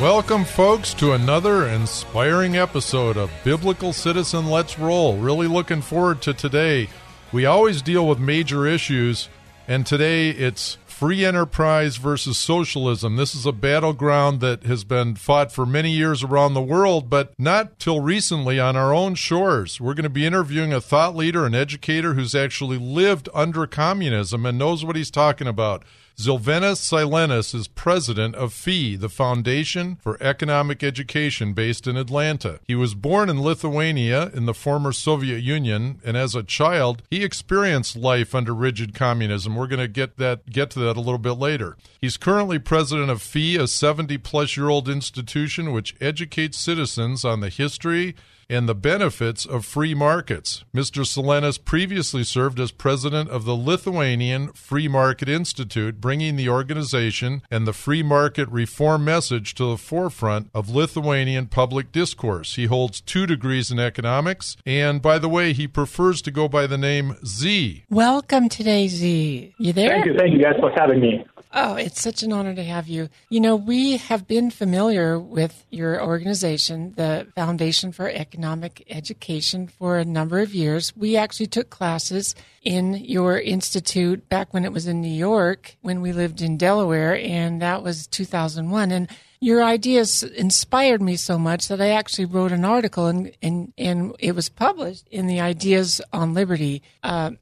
Welcome, folks, to another inspiring episode of Biblical Citizen Let's Roll. Really looking forward to today. We always deal with major issues, and today it's free enterprise versus socialism. This is a battleground that has been fought for many years around the world, but not till recently on our own shores. We're going to be interviewing a thought leader, an educator who's actually lived under communism and knows what he's talking about. Žilvinas Šilėnas is president of FEE, the Foundation for Economic Education, based in Atlanta. He was born in Lithuania in the former Soviet Union, and as a child, he experienced life under rigid communism. We're going to get to that a little bit later. He's currently president of FEE, a 70-plus-year-old institution which educates citizens on the history and the benefits of free markets. Mr. Šilėnas previously served as president of the Lithuanian Free Market Institute, bringing the organization and the free market reform message to the forefront of Lithuanian public discourse. He holds 2 degrees in economics, and by the way, he prefers to go by the name Z. Welcome today, Z. You there? Thank you guys for having me. Oh, it's such an honor to have you. You know, we have been familiar with your organization, the Foundation for Economic Education, for a number of years. We actually took classes in your institute back when it was in New York, when we lived in Delaware, and that was 2001. And your ideas inspired me so much that I actually wrote an article, and it was published in the Ideas on Liberty.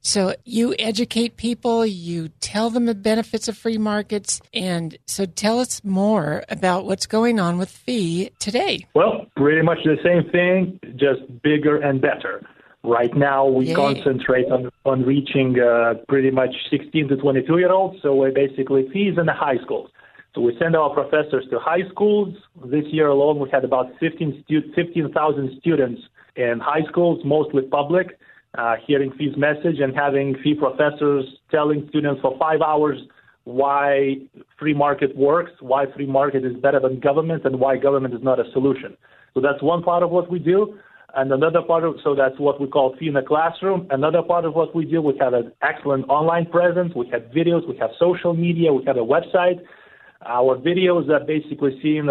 So you educate people, you tell them the benefits of free markets, and so tell us more about what's going on with FEE today. Well, pretty much the same thing, just bigger and better. Right now, we concentrate on reaching pretty much 16 to 22-year-olds, so we're basically FEEs in the high schools. So we send our professors to high schools. This year alone, we had about 15,000 students in high schools, mostly public, hearing FEE's message and having FEE professors telling students for 5 hours why free market works, why free market is better than government, and why government is not a solution. So that's one part of what we do. And another part of, so that's what we call FEE in the classroom. Another part of what we do, we have an excellent online presence. We have videos. We have social media. We have a website. Our videos are basically seen,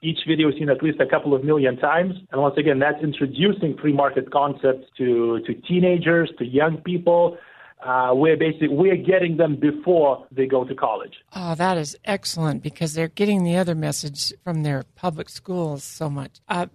each video is seen at least a couple of million times. And once again, that's introducing free market concepts to teenagers, to young people. We're getting them before they go to college. Oh, that is excellent, because they're getting the other message from their public schools so much. But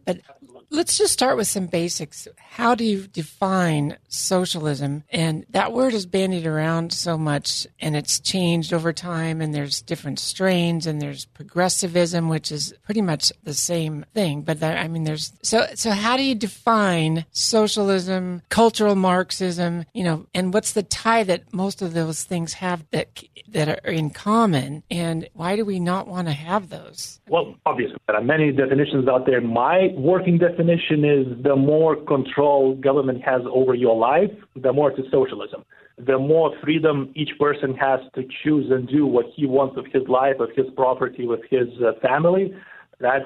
let's just start with some basics. How do you define socialism? And that word is bandied around so much, and it's changed over time, and there's different strains, and there's progressivism, which is pretty much the same thing. But that, I mean, there's so how do you define socialism, cultural Marxism, you know, and what's the tie that most of those things have that are in common, and why do we not want to have those? Well, obviously, there are many definitions out there. My working definition is the more control government has over your life, the more to socialism. The more freedom each person has to choose and do what he wants with his life, with his property, with his family, that's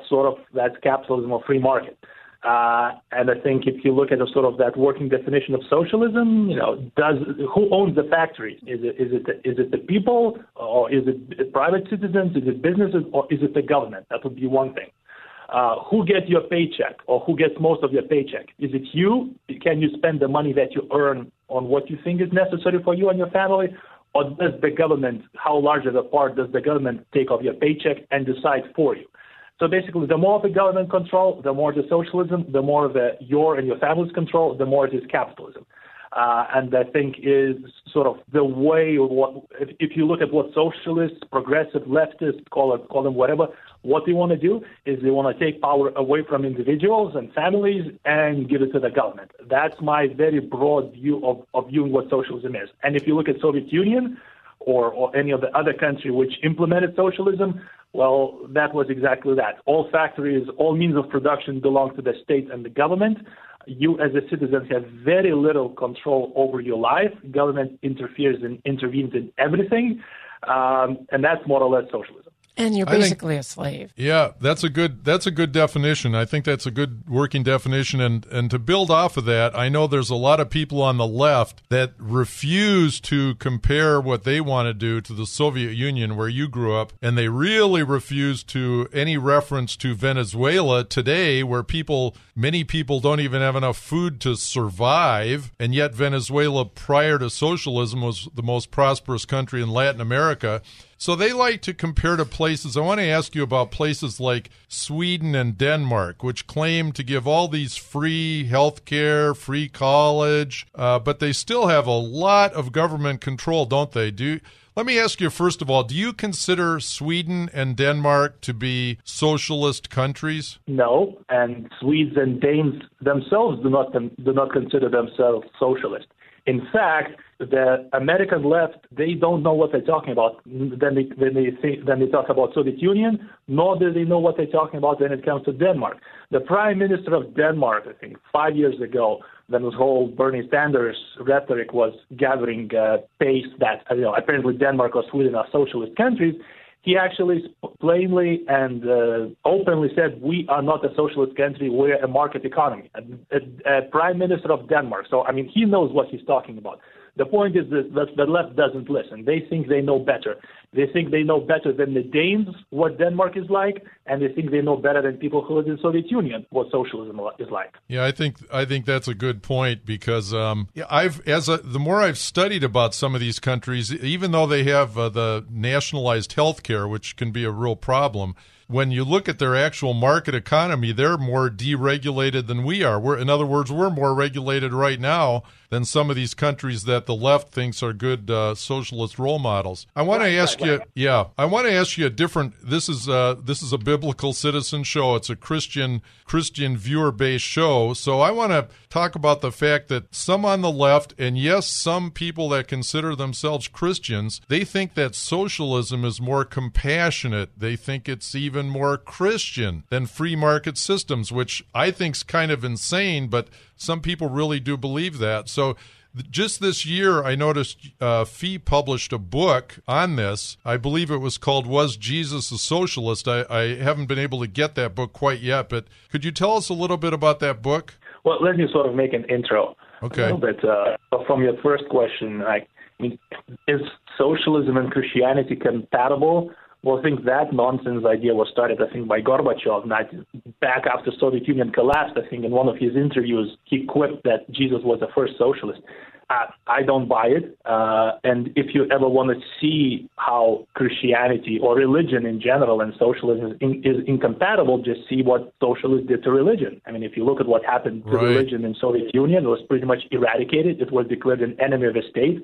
capitalism or free market. And I think if you look at a sort of that working definition of socialism, you know, who owns the factories? Is it the people, or is it private citizens? Is it businesses, or is it the government? That would be one thing. Who gets your paycheck, or who gets most of your paycheck? Is it you? Can you spend the money that you earn on what you think is necessary for you and your family? Or does the government, how large of a part does the government take of your paycheck and decide for you? So basically, the more of the government control, the more the socialism, the more your and your family's control, the more it is capitalism. And I think is sort of the way, or what, if you look at what socialists, progressive, leftists, call them whatever, what they want to do is they want to take power away from individuals and families and give it to the government. That's my very broad view of viewing what socialism is. And if you look at Soviet Union or any of the other country which implemented socialism, well, that was exactly that. All factories, all means of production belong to the state and the government. You as a citizen have very little control over your life. Government interferes and intervenes in everything. And that's more or less socialism. And you're basically a slave. Yeah, that's a good definition. I think that's a good working definition. And to build off of that, I know there's a lot of people on the left that refuse to compare what they want to do to the Soviet Union where you grew up, and they really refuse to any reference to Venezuela today where many people don't even have enough food to survive, and yet Venezuela prior to socialism was the most prosperous country in Latin America. So they like to compare to places. I want to ask you about places like Sweden and Denmark, which claim to give all these free health care, free college, but they still have a lot of government control, don't they? Let me ask you, first of all, do you consider Sweden and Denmark to be socialist countries? No, and Swedes and Danes themselves do not consider themselves socialist. In fact, the American left, they don't know what they're talking about when they talk about Soviet Union, nor do they know what they're talking about when it comes to Denmark. The Prime Minister of Denmark, I think, 5 years ago, when this whole Bernie Sanders rhetoric was gathering pace that apparently Denmark or Sweden are socialist countries, he actually plainly and openly said, we are not a socialist country, we're a market economy. A Prime Minister of Denmark. So, I mean, he knows what he's talking about. The point is that the left doesn't listen. They think they know better. They think they know better than the Danes what Denmark is like, and they think they know better than people who live in the Soviet Union what socialism is like. Yeah, I think that's a good point because the more I've studied about some of these countries, even though they have the nationalized health care, which can be a real problem, when you look at their actual market economy, they're more deregulated than we are. In other words, we're more regulated right now than some of these countries that the left thinks are good socialist role models. I want to ask you a different. This is a biblical citizen show. It's a Christian viewer-based show. So I want to talk about the fact that some on the left, and yes, some people that consider themselves Christians, they think that socialism is more compassionate. They think it's even more Christian than free market systems, which I think's kind of insane, but some people really do believe that. So just this year, I noticed Fee published a book on this. I believe it was called Was Jesus a Socialist? I haven't been able to get that book quite yet, but could you tell us a little bit about that book? Well, let me sort of make an intro. Okay. A little bit from your first question. Is socialism and Christianity compatible? Well, I think that nonsense idea was started, I think, by Gorbachev. Back after Soviet Union collapsed, I think in one of his interviews, he quipped that Jesus was the first socialist. I don't buy it. And if you ever want to see how Christianity or religion in general and socialism is incompatible, just see what socialists did to religion. I mean, if you look at what happened to religion in Soviet Union, it was pretty much eradicated. It was declared an enemy of the state.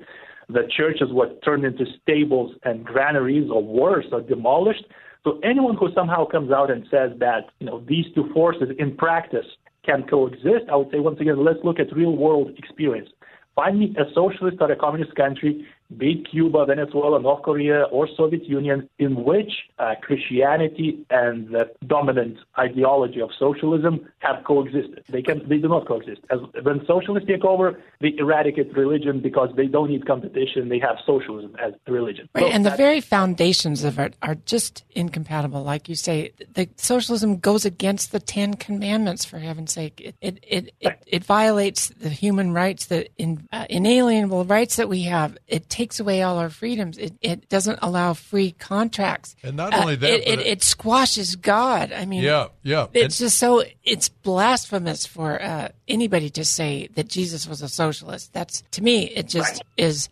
The churches were turned into stables and granaries, or worse, or demolished. So anyone who somehow comes out and says that these two forces in practice can coexist, I would say once again, let's look at real-world experience. Find me a socialist or a communist country, be it Cuba, Venezuela, North Korea, or Soviet Union, in which Christianity and the dominant ideology of socialism have coexisted. They do not coexist. When socialists take over, they eradicate religion because they don't need competition. They have socialism as religion. Right, so and the very foundations of it are just incompatible. Like you say, the socialism goes against the Ten Commandments, for heaven's sake. It violates the human rights, the inalienable rights that we have. It takes away all our freedoms. It doesn't allow free contracts. And not only that, it squashes God. I mean, it's just so, it's blasphemous for anybody to say that Jesus was a socialist. That's, to me, it just is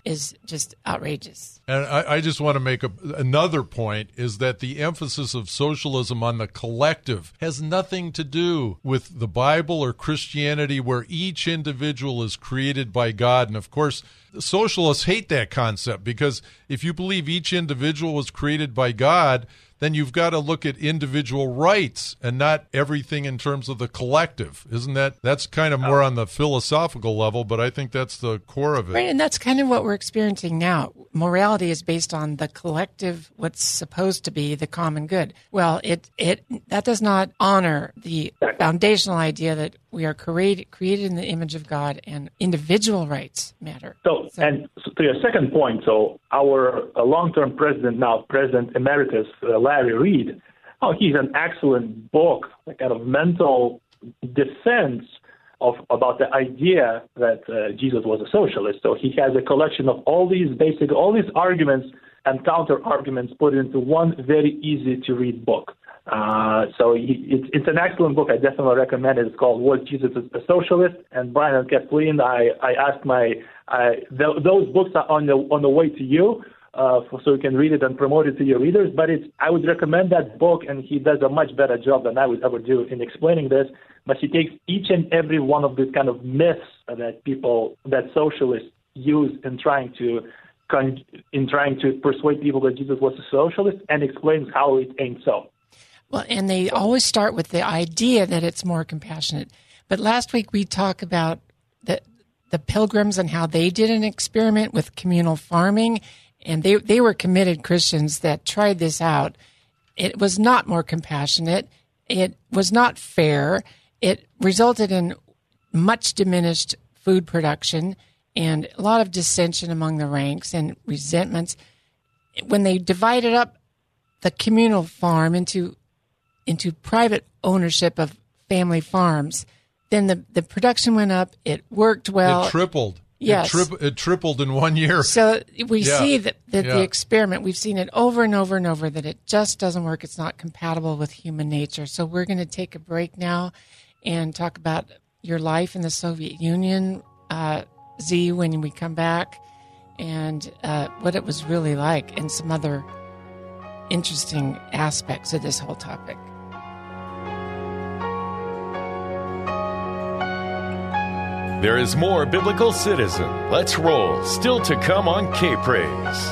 just outrageous. And I just want to make another point, is that the emphasis of socialism on the collective has nothing to do with the Bible or Christianity, where each individual is created by God. And of course, socialists hate that concept, because if you believe each individual was created by God, then you've got to look at individual rights and not everything in terms of the collective. Isn't that? That's kind of more on the philosophical level, but I think that's the core of it. Right, and that's kind of what we're experiencing now. Morality is based on the collective, what's supposed to be the common good. Well, it that does not honor the foundational idea that we are created in the image of God, and individual rights matter. So, and to your second point, so our long-term president now, President Emeritus Larry Reed, he's an excellent book, a kind of mental defense about the idea that Jesus was a socialist. So he has a collection of all these arguments and counter-arguments put into one very easy-to-read book. So it's an excellent book. I definitely recommend it. It's called "Was Jesus a Socialist?" And Brian and Kathleen, I asked those books are on the way to you, so you can read it and promote it to your readers. But I would recommend that book, and he does a much better job than I would ever do in explaining this. But he takes each and every one of these kind of myths that socialists use in trying to persuade people that Jesus was a socialist, and explains how it ain't so. Well, and they always start with the idea that it's more compassionate. But last week we talked about the pilgrims and how they did an experiment with communal farming, and they were committed Christians that tried this out. It was not more compassionate. It was not fair. It resulted in much diminished food production and a lot of dissension among the ranks and resentments. When they divided up the communal farm into private ownership of family farms, then the production went up. It worked well. It tripled. Yes. It tripled in 1 year. So we see that the experiment, we've seen it over and over and over, that it just doesn't work. It's not compatible with human nature. So we're going to take a break now and talk about your life in the Soviet Union, Z, when we come back, and what it was really like, and some other interesting aspects of this whole topic. There is more Biblical Citizen. Let's roll. Still to come on K-Praise.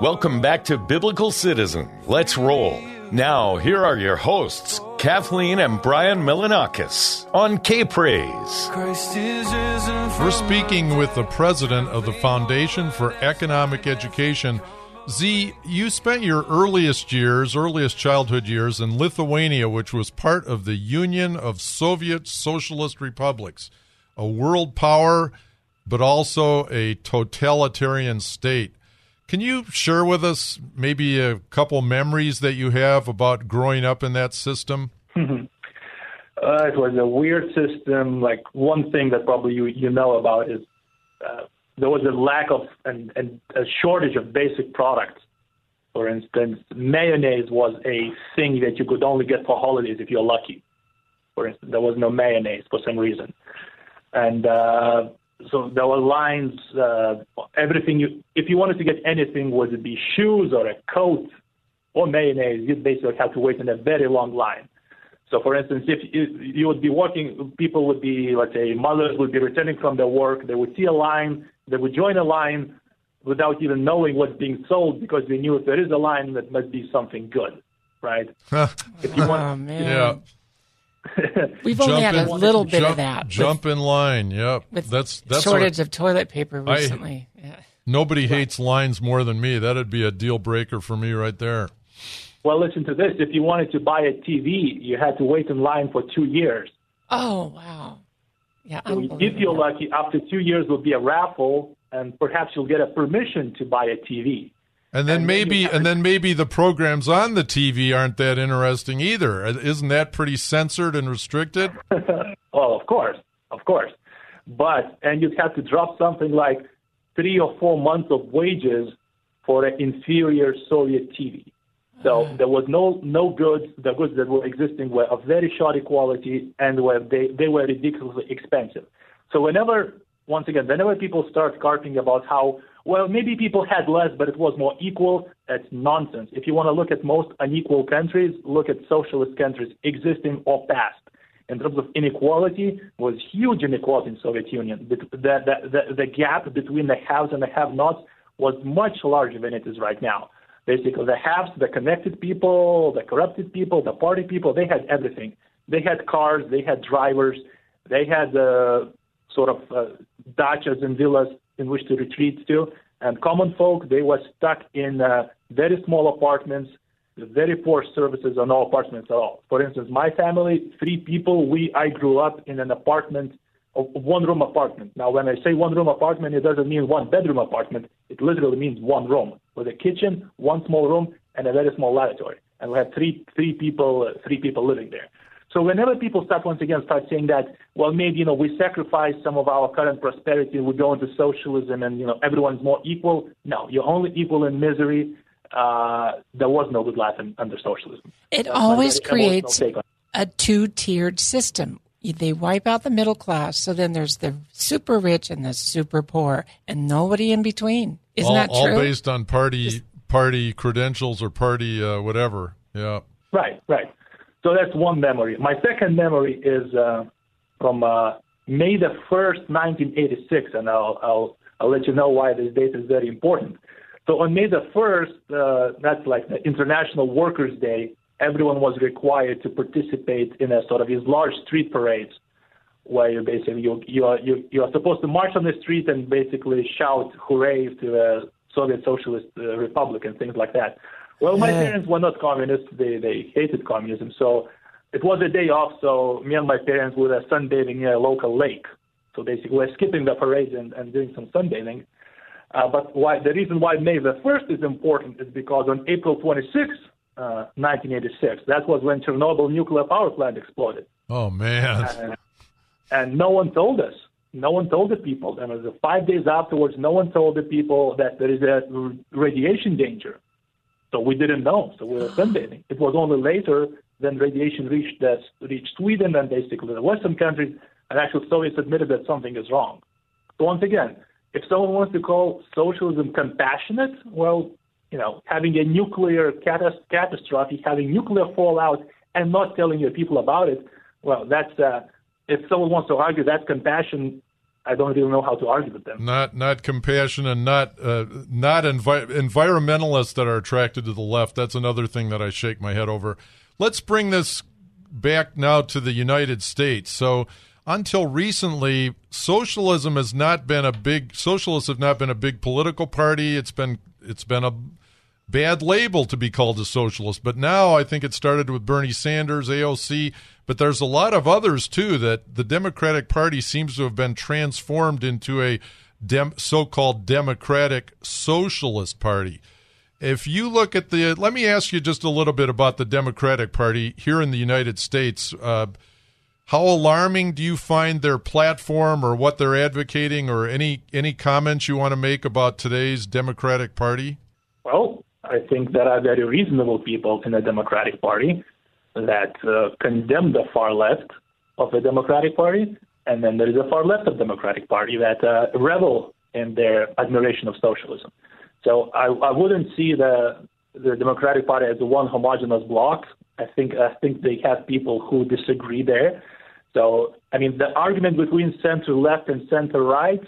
Welcome back to Biblical Citizen. Let's roll. Now, here are your hosts, Kathleen and Brian Melonakis, on K-Praise. We're speaking with the president of the Foundation for Economic Education. Z, you spent your earliest childhood years in Lithuania, which was part of the Union of Soviet Socialist Republics, a world power, but also a totalitarian state. Can you share with us maybe a couple memories that you have about growing up in that system? It was a weird system. Like, one thing that probably you know about is there was a lack of and a shortage of basic products. For instance, mayonnaise was a thing that you could only get for holidays if you're lucky. For instance, there was no mayonnaise for some reason. And so there were lines, everything. If you wanted to get anything, whether it be shoes or a coat or mayonnaise, you basically had to wait in a very long line. So, for instance, if you would be walking, people would be, let's say, mothers would be returning from their work. They would see a line. They would join a line without even knowing what's being sold, because they knew if there is a line, that must be something good, right? If you want, man. Yeah. We've only had a little bit of that. Jump in line, yep. With that's shortage of toilet paper recently. Nobody hates lines more than me. That'd be a deal breaker for me right there. Well, listen to this. If you wanted to buy a TV, you had to wait in line for 2 years. Oh, wow. Yeah. So if you're lucky, after 2 years will be a raffle, and perhaps you'll get a permission to buy a TV. And then maybe the programs on the TV aren't that interesting either. Isn't that pretty censored and restricted? Well, of course. and you'd have to drop something like 3 or 4 months of wages for an inferior Soviet TV. So there was no goods. The goods that were existing were of very shoddy quality, and they were ridiculously expensive. So whenever people start carping about how, well, maybe people had less, but it was more equal, that's nonsense. If you want to look at most unequal countries, look at socialist countries, existing or past. In terms of inequality, was huge inequality in Soviet Union. The gap between the haves and the have-nots was much larger than it is right now. Basically, the haves, the connected people, the corrupted people, the party people, they had everything. They had cars, they had drivers, they had dachas and villas in which to retreat to. And common folk, they were stuck in very small apartments, very poor services or no apartments at all. For instance, my family, 3 people, I grew up in an apartment, a one-room apartment. Now, when I say one-room apartment, it doesn't mean one-bedroom apartment. It literally means one room with a kitchen, one small room, and a very small lavatory. And we had three people living there. So whenever people start saying that, well, maybe, we sacrifice some of our current prosperity, we go into socialism and, everyone's more equal. No, you're only equal in misery. There was no good life under socialism. It always creates a two-tiered system. They wipe out the middle class, so then there's the super rich and the super poor, and nobody in between. Isn't that true? All based on party credentials or party whatever. Yeah. Right. So that's one memory. My second memory is from May the 1st, 1986, and I'll let you know why this date is very important. So on May the 1st, that's like the International Workers' Day, everyone was required to participate in a sort of these large street parades where you basically you are supposed to march on the street and basically shout hooray to the Soviet Socialist Republic and things like that. Well, my parents were not communists. They hated communism. So it was a day off, so me and my parents were sunbathing near a local lake. So basically we're skipping the parades and doing some sunbathing. The reason why May the 1st is important is because on April 26th, 1986, that was when Chernobyl nuclear power plant exploded. Oh, man. And no one told us. No one told the people. And it was 5 days afterwards, no one told the people that there is a radiation danger. So we didn't know. So we were sunbathing. It was only later when radiation reached Sweden and basically the Western countries, and actually Soviets admitted that something is wrong. So once again, if someone wants to call socialism compassionate, well, having a nuclear catastrophe, having nuclear fallout, and not telling your people about it, well, that's if someone wants to argue that compassion, I don't really know how to argue with them. Not compassion and not environmentalists that are attracted to the left. That's another thing that I shake my head over. Let's bring this back now to the United States. So until recently, socialists have not been a big political party. It's been a bad label to be called a socialist. But now I think it started with Bernie Sanders, AOC, but there's a lot of others, too, that the Democratic Party seems to have been transformed into a so-called Democratic Socialist Party. If you look at let me ask you just a little bit about the Democratic Party here in the United States. How alarming do you find their platform or what they're advocating, or any comments you want to make about today's Democratic Party? Well, I think there are very reasonable people in the Democratic Party that condemn the far left of the Democratic Party, and then there is a far left of the Democratic Party that revel in their admiration of socialism. So I wouldn't see the Democratic Party as one homogeneous bloc. I think they have people who disagree there. So, I mean, the argument between center-left and center-right,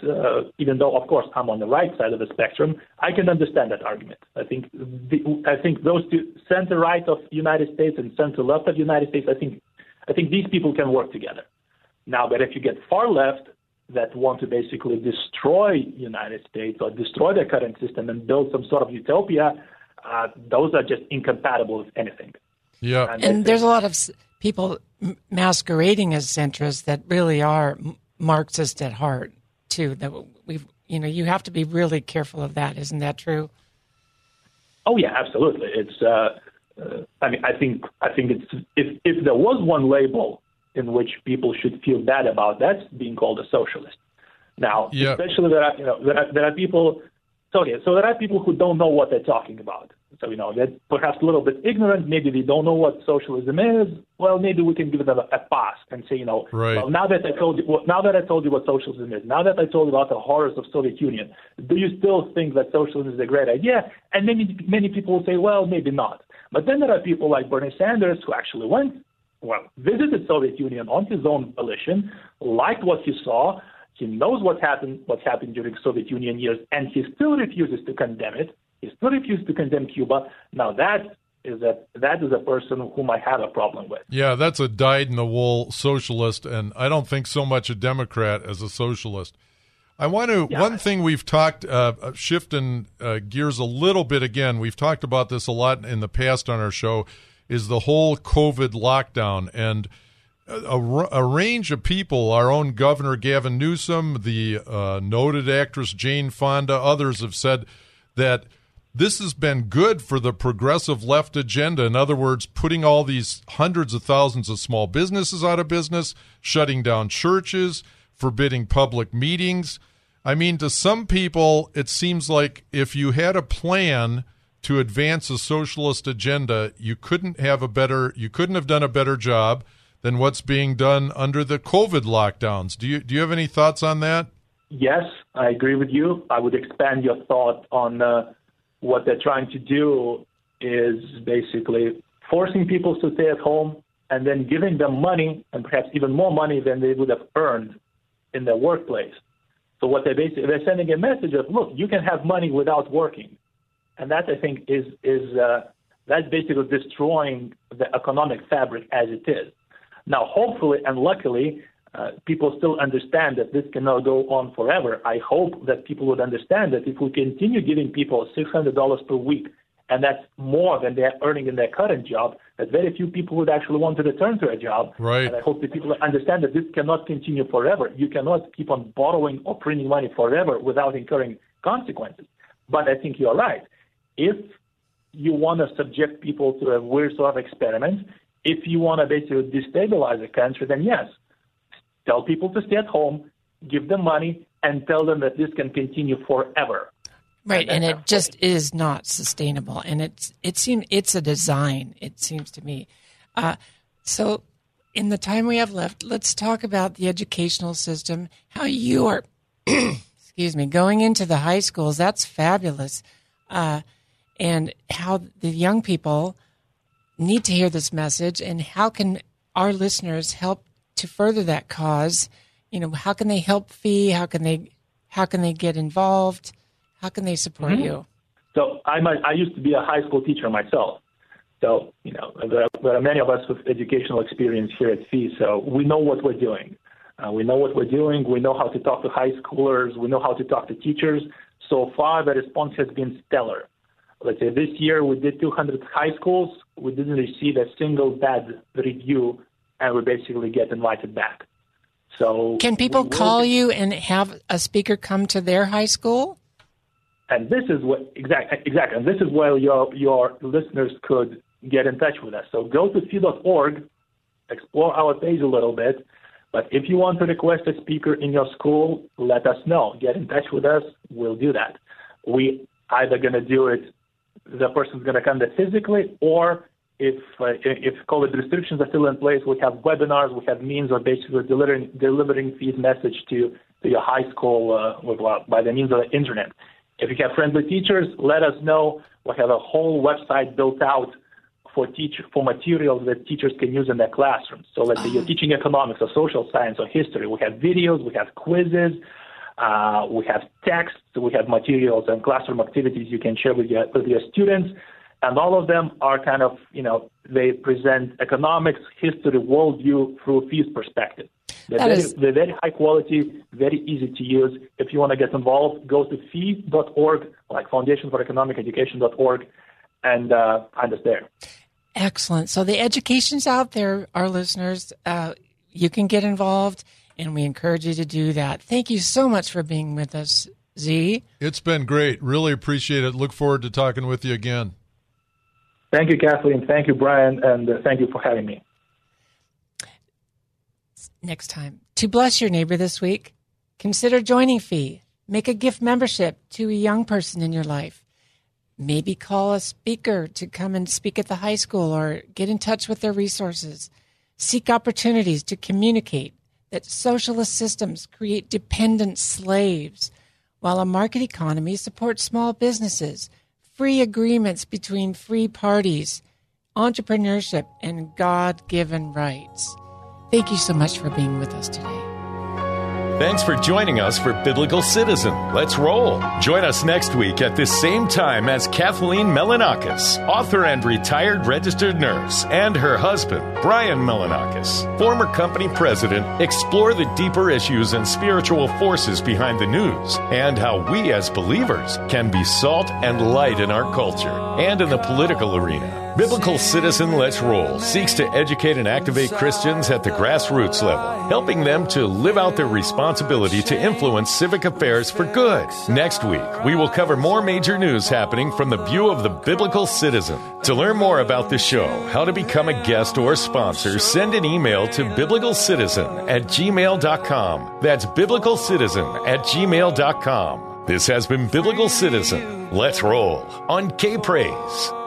even though, of course, I'm on the right side of the spectrum, I can understand that argument. I think those two, center-right of United States and center-left of United States, I think these people can work together. Now, but if you get far-left that want to basically destroy United States or destroy their current system and build some sort of utopia, those are just incompatible with anything. Yeah, and there's a lot of people masquerading as centrists that really are Marxist at heart too. That you have to be really careful of that. Isn't that true? Oh yeah, absolutely. It's I think it's if there was one label in which people should feel bad about. That's being called a socialist. Now, especially there are people. So there are people who don't know what they're talking about. So, you know, they're perhaps a little bit ignorant. Maybe they don't know what socialism is. Well, maybe we can give them a pass and say, you know, well, now that I told you what socialism is, now that I told you about the horrors of Soviet Union, do you still think that socialism is a great idea? And many people will say, well, maybe not. But then there are people like Bernie Sanders who actually visited Soviet Union on his own volition, liked what he saw. He knows what happened during Soviet Union years, and he still refuses to condemn it. He still refuses to condemn Cuba. Now that is a person whom I have a problem with. Yeah, that's a dyed-in-the-wool socialist, and I don't think so much a Democrat as a socialist. I want to one thing we've talked shifting gears a little bit again. We've talked about this a lot in the past on our show. Is the whole COVID lockdown and a range of people, our own Governor Gavin Newsom, the noted actress Jane Fonda, others have said that this has been good for the progressive left agenda. In other words, putting all these hundreds of thousands of small businesses out of business, shutting down churches, forbidding public meetings. I mean, to some people, it seems like if you had a plan to advance a socialist agenda, you couldn't have done a better job than what's being done under the COVID lockdowns. Do you have any thoughts on that? Yes, I agree with you. I would expand your thought on what they're trying to do is basically forcing people to stay at home and then giving them money and perhaps even more money than they would have earned in their workplace. So what they're sending a message of, look, you can have money without working. And that, I think, that's basically destroying the economic fabric as it is. Now, hopefully and luckily, people still understand that this cannot go on forever. I hope that people would understand that if we continue giving people $600 per week, and that's more than they're earning in their current job, that very few people would actually want to return to a job. Right. And I hope that people understand that this cannot continue forever. You cannot keep on borrowing or printing money forever without incurring consequences. But I think you're right. If you want to subject people to a weird sort of experiment, if you want to basically destabilize a country, then yes, tell people to stay at home, give them money, and tell them that this can continue forever. Right, and it just is not sustainable. And it's a design, it seems to me. So in the time we have left, let's talk about the educational system, how you are going into the high schools. That's fabulous. And how the young people need to hear this message, and how can our listeners help to further that cause? You know, how can they help fee? How can they get involved? How can they support you? So I used to be a high school teacher myself. So, you know, there are many of us with educational experience here at FEE, so we know what we're doing. We know how to talk to high schoolers. We know how to talk to teachers. So far, the response has been stellar. Let's say this year we did 200 high schools. We didn't receive a single bad review, and we basically get invited back. So, can people call you and have a speaker come to their high school? And this is what exactly. And this is where your listeners could get in touch with us. So go to fee.org, explore our page a little bit. But if you want to request a speaker in your school, let us know. Get in touch with us. We'll do that. We either going to do it. The person's going to come there physically, or if COVID restrictions are still in place, we have webinars, we have means of basically delivering feed message to your high school by the means of the internet. If you have friendly teachers, let us know. We have a whole website built out for materials that teachers can use in their classrooms. So let's say you're teaching economics or social science or history. We have videos, we have quizzes. We have texts, we have materials and classroom activities you can share with your students, and all of them are kind of, you know, they present economics, history, worldview through FEE's perspective. They're very high quality, very easy to use. If you want to get involved, go to fee.org, like Foundation for Economic Education.org, and find us there. Excellent. So the education's out there, our listeners. You can get involved. And we encourage you to do that. Thank you so much for being with us, Z. It's been great. Really appreciate it. Look forward to talking with you again. Thank you, Kathleen. Thank you, Brian. And thank you for having me. next time. To bless your neighbor this week, consider joining Fee. Make a gift membership to a young person in your life. Maybe call a speaker to come and speak at the high school or get in touch with their resources. Seek opportunities to communicate that socialist systems create dependent slaves, while a market economy supports small businesses, free agreements between free parties, entrepreneurship, and God-given rights. Thank you so much for being with us today. Thanks for joining us for Biblical Citizen. Let's roll. Join us next week at this same time as Kathleen Melonakis, author and retired registered nurse, and her husband, Brian Melonakis, former company president, explore the deeper issues and spiritual forces behind the news and how we as believers can be salt and light in our culture and in the political arena. Biblical Citizen Let's Roll seeks to educate and activate Christians at the grassroots level, helping them to live out their responsibility to influence civic affairs for good. Next week, we will cover more major news happening from the view of the biblical citizen. To learn more about the show, how to become a guest or sponsor, send an email to biblicalcitizen@gmail.com. That's biblicalcitizen@gmail.com. This has been Biblical Citizen Let's Roll on K-Praise.